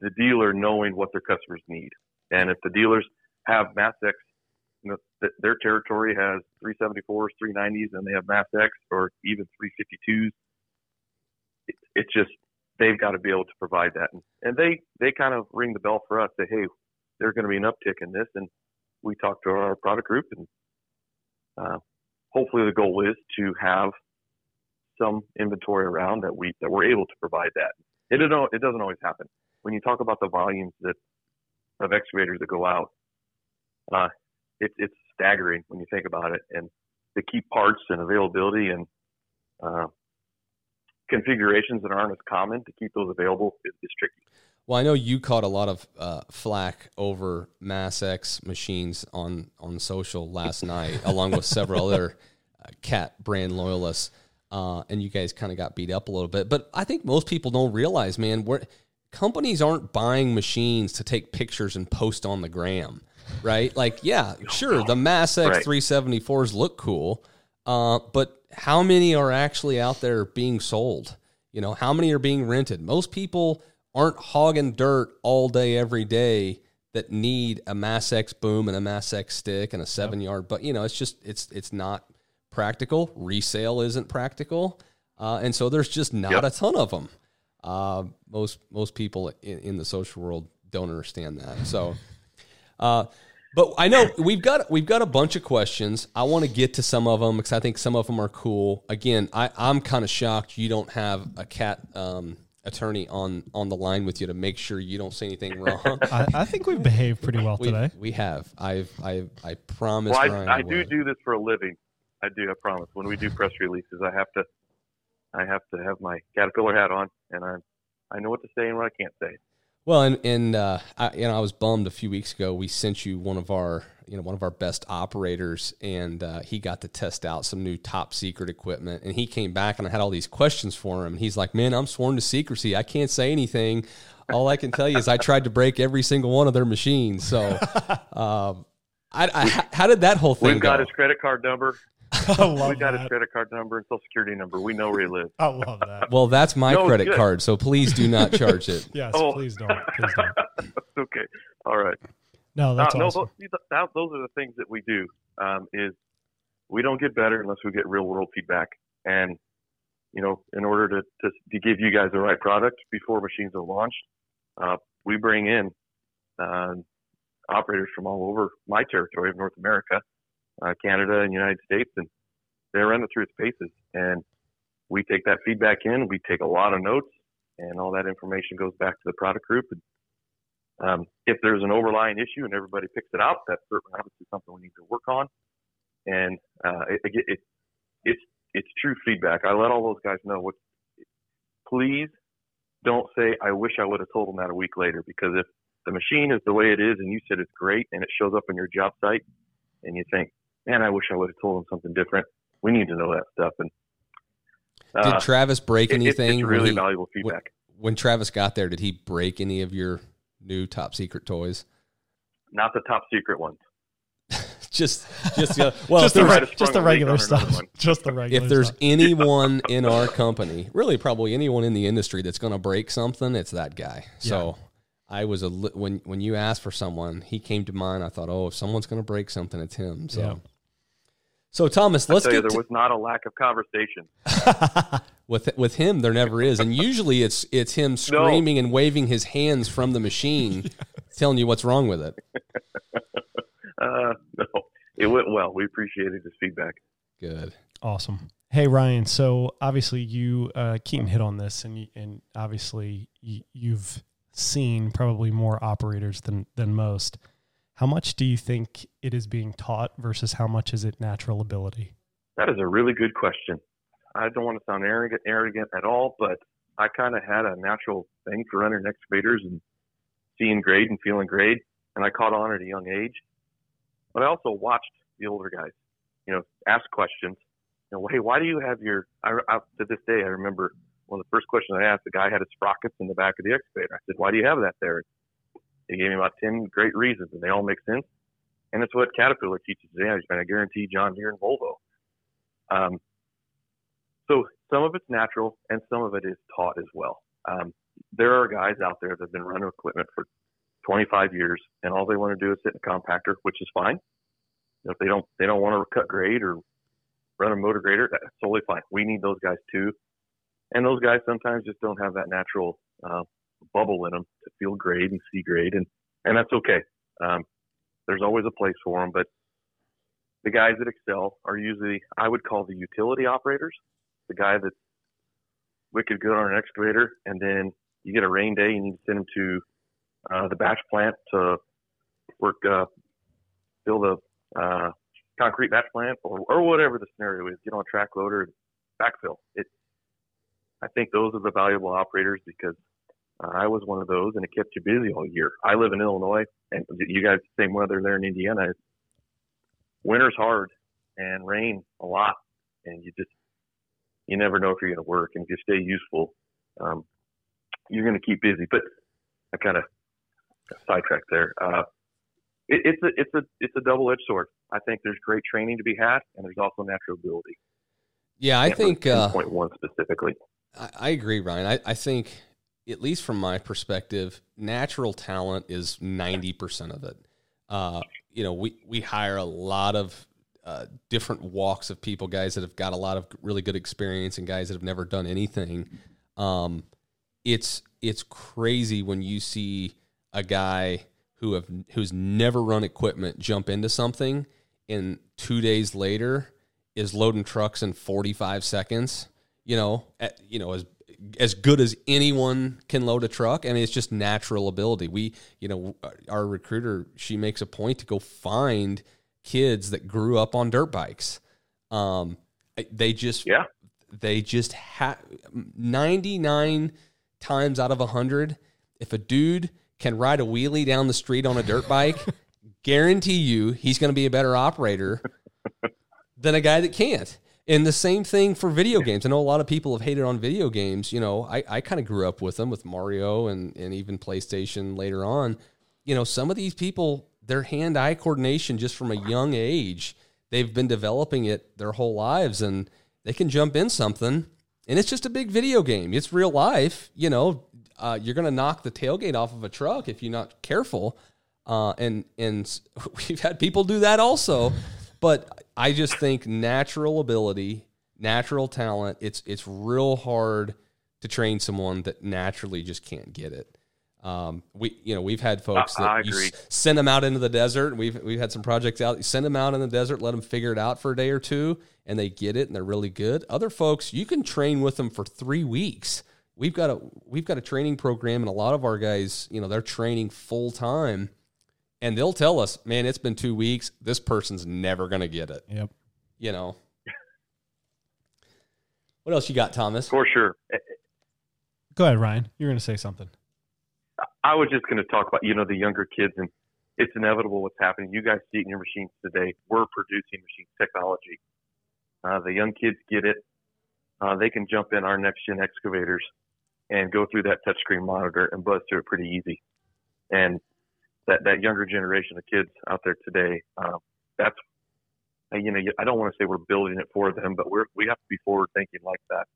the dealer knowing what their customers need. And if the dealers have MassX, you know, their territory has three seventy-fours, three nineties, and they have MassX or even three fifty-twos. It's it just, they've got to be able to provide that. And, and they, they kind of ring the bell for us, say, hey, there's going to be an uptick in this. And we talk to our product group, and uh, hopefully the goal is to have some inventory around that we, that we're able to provide that. It, it doesn't always happen. When you talk about the volumes that of excavators that go out, uh, It's it's staggering when you think about it, and the key parts and availability and uh, configurations that aren't as common to keep those available is, is tricky. Well, I know you caught a lot of uh, flack over MassX machines on, on social last night, along with several other uh, CAT brand loyalists, uh, and you guys kind of got beat up a little bit. But I think most people don't realize, man, we're, companies aren't buying machines to take pictures and post on the gram. Right? Like, yeah, sure, the MassX right. three seventy-fours look cool, uh, but how many are actually out there being sold? You know, how many are being rented? Most people aren't hogging dirt all day, every day that need a MassX boom and a MassX stick and a seven-yard. But, you know, it's just, it's it's not practical. Resale isn't practical. Uh, and so there's just not yep. a ton of them. Uh, most, most people in, in the social world don't understand that. So... Uh, but I know we've got, we've got a bunch of questions. I want to get to some of them because I think some of them are cool. Again, I, I'm kind of shocked you don't have a CAT, um, attorney on, on the line with you to make sure you don't say anything wrong. I, I think we've behaved pretty well we, today. We have, I've, I've, I promise. Well, I, Ryan I do do this for a living. I do. I promise. When we do press releases, I have to, I have to have my Caterpillar hat on, and I, I know what to say and what I can't say. Well, and, and uh, I, you know, I was bummed a few weeks ago. We sent you one of our, you know, one of our best operators, and uh, he got to test out some new top secret equipment. And he came back, and I had all these questions for him. And he's like, "Man, I'm sworn to secrecy. I can't say anything. All I can tell you is I tried to break every single one of their machines." So, um, I, I, how did that whole thing? We've got go? his credit card number. I love we got that. His credit card number and social security number. We know where he lives. I love that. Well, that's my no, credit good. card, so please do not charge it. yes, oh. please don't. Please don't. Okay. All right. No, that's uh, awesome. No, those, those are the things that we do. Um, is we don't get better unless we get real world feedback, and you know, in order to to, to give you guys the right product before machines are launched, uh, we bring in uh, operators from all over my territory of North America. Uh, Canada and United States, and they run it through its paces. And we take that feedback in. We take a lot of notes, and all that information goes back to the product group. And um, if there's an overlying issue and everybody picks it out, that's certainly obviously something we need to work on. And uh, it, it, it, it's it's true feedback. I let all those guys know what. Please don't say, "I wish I would have told them that a week later," because if the machine is the way it is, and you said it's great, and it shows up on your job site, and you think, "Man, I wish I would have told him something different." We need to know that stuff. And uh, did Travis break it, anything? It's really he, valuable feedback. When Travis got there, did he break any of your new top secret toys? Not the top secret ones. just, just, uh, well, just, the, right, just the regular stuff. Just the regular. If there's stuff. anyone in our company, really, probably anyone in the industry that's going to break something, it's that guy. Yeah. So I was a li- when when you asked for someone, he came to mind. I thought, oh, if someone's going to break something, it's him. So, yeah. so Thomas, let's I'll tell you, get. There to- was not a lack of conversation with with him. There never is, and usually it's it's him screaming no. and waving his hands from the machine, yes. telling you what's wrong with it. uh, no, it went well. We appreciated his feedback. Good, awesome. Hey, Ryan. So obviously, you uh, Keaton hit on this, and you, and obviously you, you've. seen probably more operators than than most. How much do you think it is being taught versus how much is it natural ability? That is a really good question. I don't want to sound arrogant, arrogant at all, but I kind of had a natural thing for running excavators and seeing grade and feeling grade, and I caught on at a young age. But I also watched the older guys, you know, ask questions. You know, hey, why do you have your? I, I to this day I remember. One of the first questions I asked, the guy had his sprockets in the back of the excavator. I said, why do you have that there? He gave me about ten great reasons, and they all make sense. And it's what Caterpillar teaches today. I guarantee John Deere and Volvo. Um, so some of it's natural, and some of it is taught as well. Um, there are guys out there that have been running equipment for twenty-five years, and all they want to do is sit in a compactor, which is fine. If they don't, they don't want to cut grade or run a motor grader, that's totally fine. We need those guys too. And those guys sometimes just don't have that natural uh, bubble in them to feel grade and see grade, and, and that's okay. Um, there's always a place for them, but the guys that excel are usually, I would call the utility operators, the guy that's wicked good on an excavator, and then you get a rain day, you need to send him to uh, the batch plant to work, uh, build a uh, concrete batch plant, or, or whatever the scenario is, get on a track loader and backfill. It, I think those are the valuable operators because uh, I was one of those, and it kept you busy all year. I live in Illinois, and you guys the same weather there in Indiana. Winter's hard and rain a lot, and you just you never know if you're going to work. And if you stay useful, um, you're going to keep busy. But I kind of sidetracked there. Uh, it, it's a it's a it's a double-edged sword. I think there's great training to be had, and there's also natural ability. Yeah, I think uh, point one specifically. I agree, Ryan. I, I think, at least from my perspective, natural talent is ninety percent of it. Uh, you know, we, we hire a lot of uh, different walks of people, guys that have got a lot of really good experience and guys that have never done anything. Um, it's it's crazy when you see a guy who have who's never run equipment jump into something and two days later is loading trucks in forty-five seconds. You know, at, you know, as as good as anyone can load a truck. I mean, it's just natural ability. We, you know, our recruiter, she makes a point to go find kids that grew up on dirt bikes. Um, they just, yeah. they just have ninety-nine times out of a hundred. If a dude can ride a wheelie down the street on a dirt bike, guarantee you he's going to be a better operator than a guy that can't. And the same thing for video games. I know a lot of people have hated on video games. You know, I, I kind of grew up with them, with Mario and, and even PlayStation later on. You know, some of these people, their hand-eye coordination just from a young age, they've been developing it their whole lives, and they can jump in something, and it's just a big video game. It's real life. You know, uh, you're going to knock the tailgate off of a truck if you're not careful, uh, and and we've had people do that also. But I just think natural ability, natural talent, it's it's real hard to train someone that naturally just can't get it. Um, we you know, we've had folks that I, I you send them out into the desert, and we've we've had some projects out, you send them out in the desert, let them figure it out for a day or two, and they get it and they're really good. Other folks, you can train with them for three weeks. We've got a we've got a training program, and a lot of our guys, you know, they're training full time. And they'll tell us, man, it's been two weeks. This person's never going to get it. Yep. You know. What else you got, Thomas? For sure. Go ahead, Ryan. You're going to say something. I was just going to talk about, you know, the younger kids, and it's inevitable what's happening. You guys see it in your machines today. We're producing machine technology. Uh, the young kids get it. Uh, they can jump in our next-gen excavators and go through that touchscreen monitor and buzz through it pretty easy. And that, that younger generation of kids out there today, um, that's, you know, I don't want to say we're building it for them, but we're, we have to be forward thinking like that.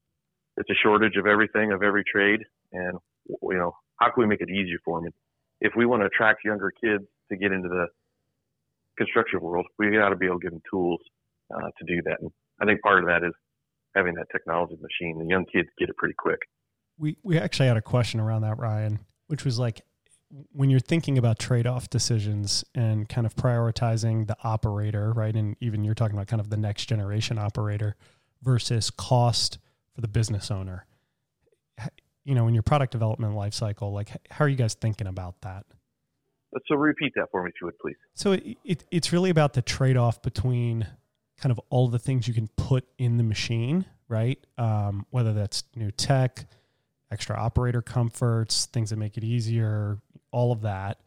It's a shortage of everything, of every trade. And, you know, how can we make it easier for them? if we want to attract younger kids to get into the construction world, we got to be able to give them tools uh, to do that. And I think part of that is having that technology machine. The young kids get it pretty quick. We we actually had a question around that, Ryan, which was like, when you're thinking about trade-off decisions and kind of prioritizing the operator, right? And even you're talking about kind of the next generation operator versus cost for the business owner, you know, in your product development lifecycle, like how are you guys thinking about that? So repeat that for me if you would, please. So it, it, it's really about the trade-off between kind of all the things you can put in the machine, right? Um, whether that's new tech, extra operator comforts, things that make it easier, all of that,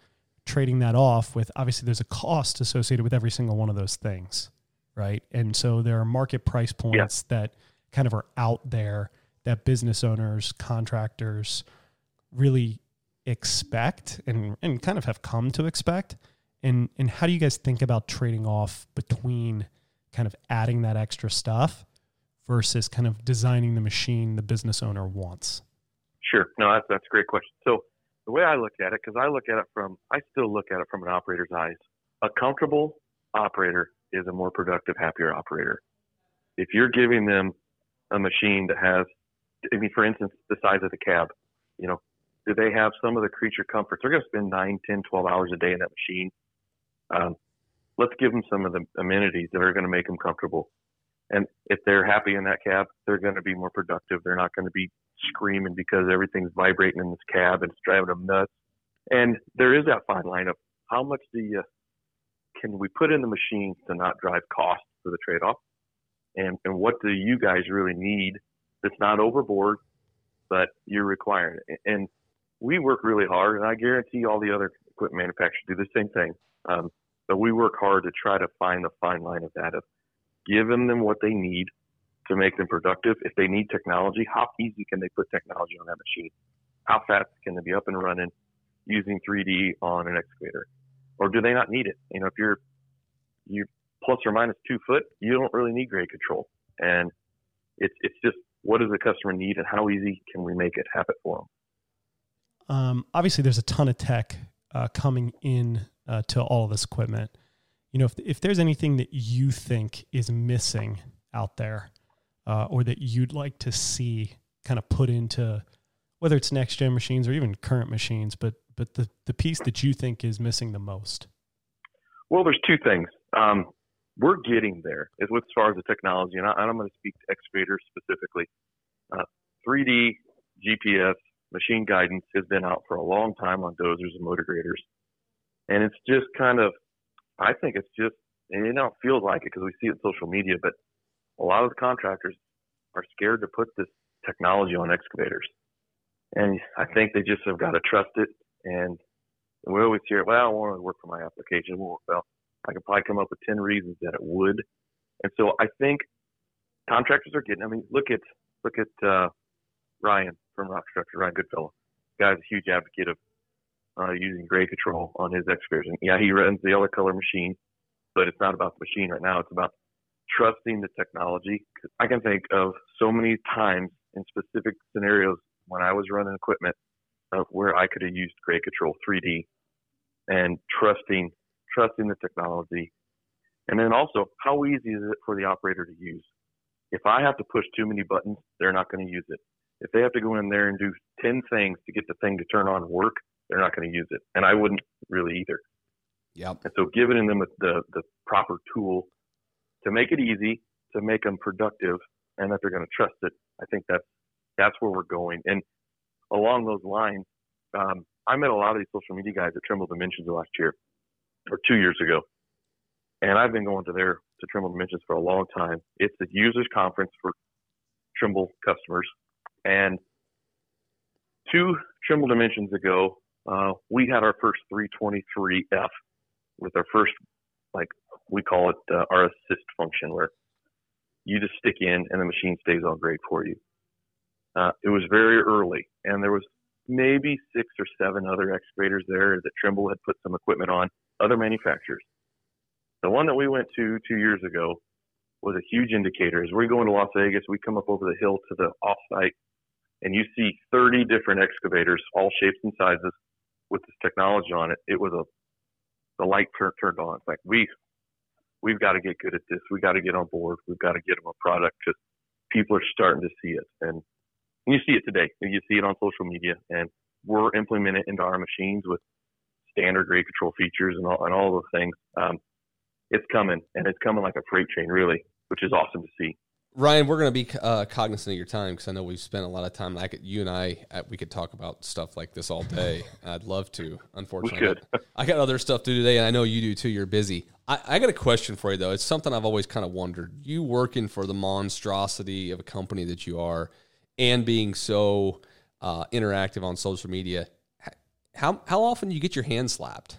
trading that off with, obviously there's a cost associated with every single one of those things, right? And so there are market price points yeah. that kind of are out there that business owners, contractors really expect and, and kind of have come to expect. And, and how do you guys think about trading off between kind of adding that extra stuff versus kind of designing the machine the business owner wants? Sure. No, that's, that's a great question. So the way I look at it, because I look at it from, I still look at it from an operator's eyes. A comfortable operator is a more productive, happier operator. If you're giving them a machine that has, I mean, for instance, the size of the cab, you know, do they have some of the creature comforts? They're going to spend nine, ten, twelve hours a day in that machine. Um, let's give them some of the amenities that are going to make them comfortable. And if they're happy in that cab, they're going to be more productive. They're not going to be screaming because everything's vibrating in this cab and it's driving them nuts. And there is that fine line of how much do you, can we put in the machines to not drive costs for the trade-off? And, and what do you guys really need that's not overboard, but you're requiring it? And we work really hard, and I guarantee all the other equipment manufacturers do the same thing. Um, but we work hard to try to find the fine line of that, of giving them what they need to make them productive. If they need technology, how easy can they put technology on that machine? How fast can they be up and running using three D on an excavator? Or do they not need it? You know, if you're you plus or minus two foot, you don't really need grade control. And it's it's just what does the customer need and how easy can we make it happen for them? Um, obviously, there's a ton of tech uh, coming in uh, to all of this equipment. You know, if if there's anything that you think is missing out there, Uh, or that you'd like to see kind of put into whether it's next gen machines or even current machines, but, but the, the piece that you think is missing the most? Well, there's two things. Um, we're getting there as far as the technology, and, I, and I'm going to speak to excavators specifically. Uh, three D, G P S, machine guidance has been out for a long time on dozers and motor graders. And it's just kind of, I think it's just, and it don't feel like it because we see it on social media, but a lot of the contractors are scared to put this technology on excavators. And I think they just have got to trust it. And we always hear, well, I want to work for my application. Well, I could probably come up with ten reasons that it would. And so I think contractors are getting, I mean, look at, look at uh, Ryan from Rock Structure, Ryan Goodfellow. The guy's a huge advocate of uh, using grade control on his excavators. And yeah, he runs the other color machine, but it's not about the machine right now. It's about trusting the technology. I can think of so many times in specific scenarios when I was running equipment of where I could have used grade control three D and trusting, trusting the technology. And then also, how easy is it for the operator to use? If I have to push too many buttons, they're not going to use it. If they have to go in there and do ten things to get the thing to turn on and work, they're not going to use it. And I wouldn't really either. Yep. And so giving them the, the proper tool to make it easy, to make them productive, and that they're going to trust it. I think that's, that's where we're going. And along those lines, um, I met a lot of these social media guys at Trimble Dimensions last year, or two years ago. And I've been going to their to Trimble Dimensions for a long time. It's a users conference for Trimble customers. And two Trimble Dimensions ago, uh, we had our first three twenty-three F with our first, like, we call it uh, our assist function, where you just stick in and the machine stays on grade for you. Uh, it was very early, and there was maybe six or seven other excavators there that Trimble had put some equipment on, other manufacturers. The one that we went to two years ago was a huge indicator. As we're going to Las Vegas, we come up over the hill to the offsite, and you see thirty different excavators, all shapes and sizes, with this technology on it, it was a, the light turn, turned on. It's like, we, we've got to get good at this. We've got to get on board. We've got to get them a product because people are starting to see it. And you see it today. You see it on social media. And we're implementing it into our machines with standard grade control features and all, and all those things. Um, it's coming, and it's coming like a freight train, really, which is awesome to see. Ryan, we're going to be uh, cognizant of your time because I know we've spent a lot of time. I could, you and I, we could talk about stuff like this all day. I'd love to, unfortunately. We could. I got other stuff to do today, and I know you do too. You're busy. I, I got a question for you, though. It's something I've always kind of wondered. You working for the monstrosity of a company that you are and being so uh, interactive on social media, how how often do you get your hand slapped?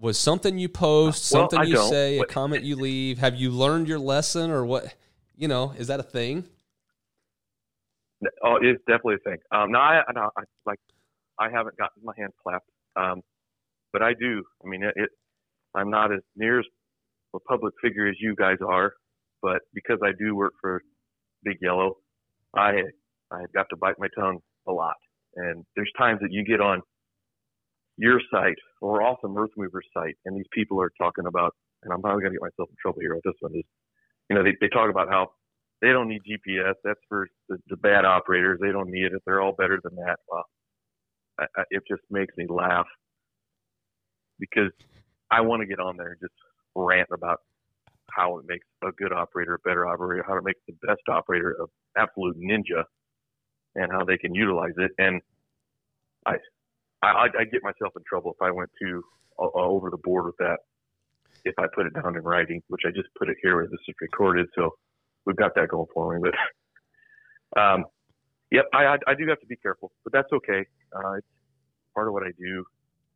Was something you post, something well, you say, a comment you leave? Have you learned your lesson, or what? You know, is that a thing? Oh, it's definitely a thing. Um, no, I, no, I like, I haven't gotten my hand clapped, um, but I do. I mean, it, it, I'm not as near as a public figure as you guys are, but because I do work for Big Yellow, I I got to bite my tongue a lot. And there's times that you get on your site or off the Earthmover site, and these people are talking about, and I'm probably going to get myself in trouble here with this one, is, you know, they, they talk about how they don't need G P S. That's for the, the bad operators. They don't need it. They're all better than that. Well, I, I, it just makes me laugh because I want to get on there and just rant about how it makes a good operator a better operator, how it makes the best operator an absolute ninja, and how they can utilize it. And I, I, I'd get myself in trouble if I went too uh, over the board with that. If I put it down in writing, which I just put it here where this is recorded, so we've got that going for me. But, um, yep, I, I, I do have to be careful, but that's okay. Uh, it's part of what I do.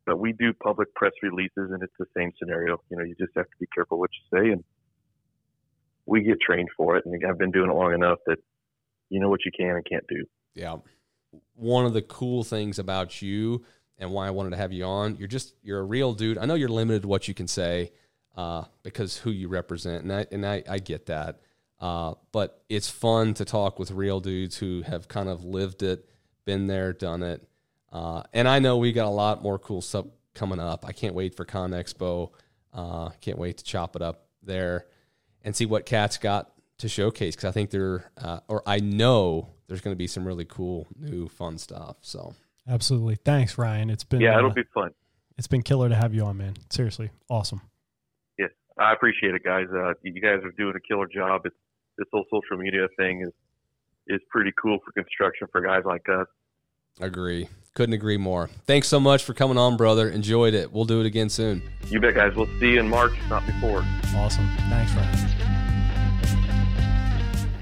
But we do public press releases, and it's the same scenario. You know, you just have to be careful what you say, and we get trained for it. And I've been doing it long enough that you know what you can and can't do. Yeah. One of the cool things about you and why I wanted to have you on, you're just, you're a real dude. I know you're limited to what you can say uh, because who you represent. And I, and I, I get that. Uh, but it's fun to talk with real dudes who have kind of lived it, been there, done it. Uh, and I know we got a lot more cool stuff coming up. I can't wait for ConExpo. Uh, can't wait to chop it up there and see what CAT's got to showcase. Cause I think there, uh, or I know there's going to be some really cool, new, fun stuff. So absolutely. Thanks, Ryan. It's been, yeah, it'll uh, be fun. It's been killer to have you on, man. Seriously. Awesome. Yeah. I appreciate it, guys. Uh, you guys are doing a killer job. It's, this whole social media thing is, is pretty cool for construction for guys like us. Agree. Couldn't agree more. Thanks so much for coming on, brother. Enjoyed it. We'll do it again soon. You bet, guys. We'll see you in March, not before. Awesome. Thanks, Ryan.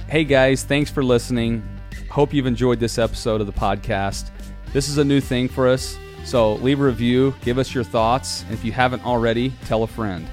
Hey guys, thanks for listening. Hope you've enjoyed this episode of the podcast. This is a new thing for us, so leave a review, give us your thoughts, and if you haven't already, tell a friend.